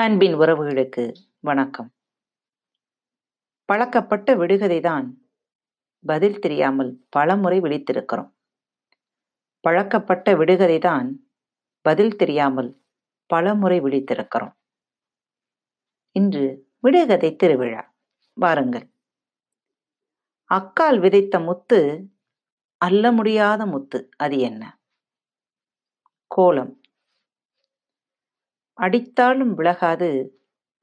அன்பின் உறவுகளுக்கு வணக்கம். பழக்கப்பட்ட விடுகதைதான் பதில் தெரியாமல் பலமுறை விழித்திருக்கிறோம். பழக்கப்பட்ட விடுகதைதான் பதில் தெரியாமல் பலமுறை விழித்திருக்கிறோம். இன்று விடுகதை திருவிழா, வாருங்கள். அக்கால் விதைத்த முத்து அல்ல முடியாத முத்து, அது என்ன? கோலம். அடித்தாலும் விலகாது,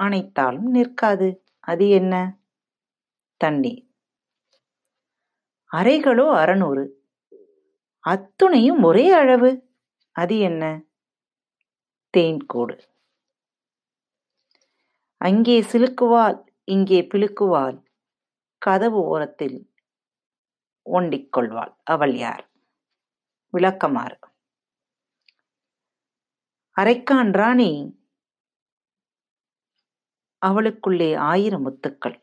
அணைத்தாலும் நிற்காது, அது என்ன? தண்ணி. அறைகளோ 600, அத்துணையும் ஒரே அளவு, அது என்ன? தேன்கூடு. அங்கே சிலுக்குவாள், இங்கே பிழுக்குவாள், கதவு ஓரத்தில் ஒண்டிக்கொள்வாள், அவள் யார்? விளக்கமாறு. அரைக்கான் ராணி, அவளுக்குள்ளே 1000 முத்துக்கள்.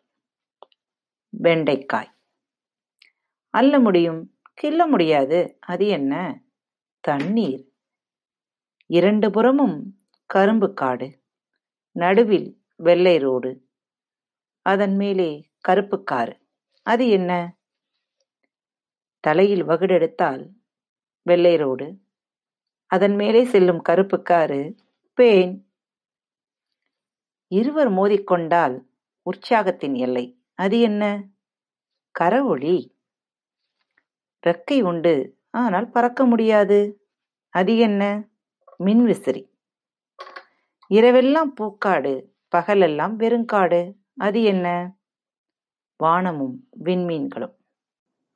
வெண்டைக்காய். அல்ல முடியும், கிள்ள முடியாது, அது என்ன? தண்ணீர். 2 புறமும் கரும்பு காடு, நடுவில் வெள்ளை ரோடு, அதன் மேலே கருப்பு காரு, அது என்ன? தலையில் வகுடெடுத்தால் வெள்ளை ரோடு, அதன் மேலே செல்லும் கருப்பு காரு, பேன். இருவர் மோதிக்கொண்டால் உற்சாகத்தின் எல்லை, அது என்ன? கரவொளி. ரெக்கை உண்டு, ஆனால் பறக்க முடியாது, அது என்ன? மின்விசிறி. இரவெல்லாம் பூக்காடு, பகலெல்லாம் வெறுங்காடு, அது என்ன? வானமும் விண்மீன்களும்.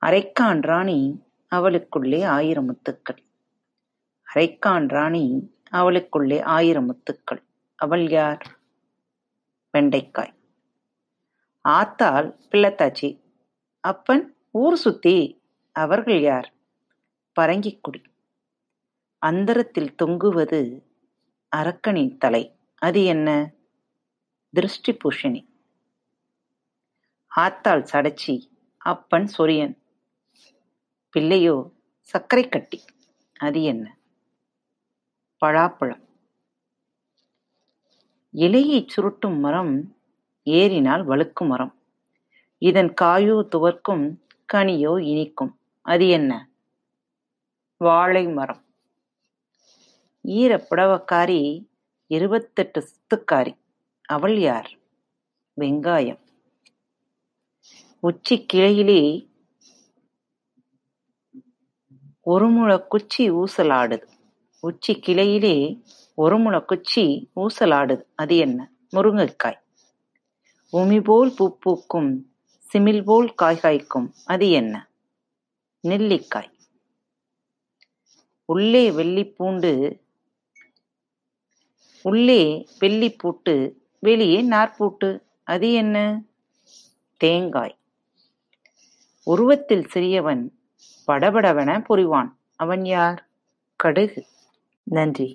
அரைக்கான் ராணி, அவளுக்குள்ளே 1000 முத்துக்கள். அரைக்கான் ராணி, அவளுக்குள்ளே 1000 முத்துக்கள், அவள் யார்? வெண்டைக்காய். ஆத்தாள் பிள்ளத்தாச்சி, அப்பன் ஊர் சுத்தி, அவர்கள் யார்? பரங்கிக்குடி. அந்தரத்தில் தொங்குவது அரக்கனின் தலை, அது என்ன? திருஷ்டி பூஷணி. ஆத்தாள் சடச்சி, அப்பன் சொரியன், பிள்ளையோ சர்க்கரை கட்டி, அது என்ன? பலாப்பழம். இலையை சுருட்டும் மரம், ஏறினால் வழுக்கும் மரம், இதன் காயோ துவர்க்கும், கனியோ இனிக்கும், அது என்ன? வாழை மரம். ஈரப்புடவக்காரி 28 சுத்துக்காரி, அவள் யார்? வெங்காயம். உச்சி கிளையிலே ஒருமுழக்குச்சி ஊசலாடுது, உச்சி கிளையிலே ஒருமுழக்குச்சி ஊசலாடுது, அது என்ன? முருங்கைக்காய். உமி போல் பூ பூக்கும், சிமில் போல் காய்காய்க்கும், அது என்ன? நெல்லிக்காய். உள்ளே வெள்ளி பூட்டு, வெளியே நாற்பூட்டு, அது என்ன? தேங்காய். உருவத்தில் சிறியவன், படபடவென புரிவான், அவன் யார்? கடுகு. நன்றி.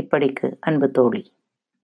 இப்படிக்கு அன்பு தோழி.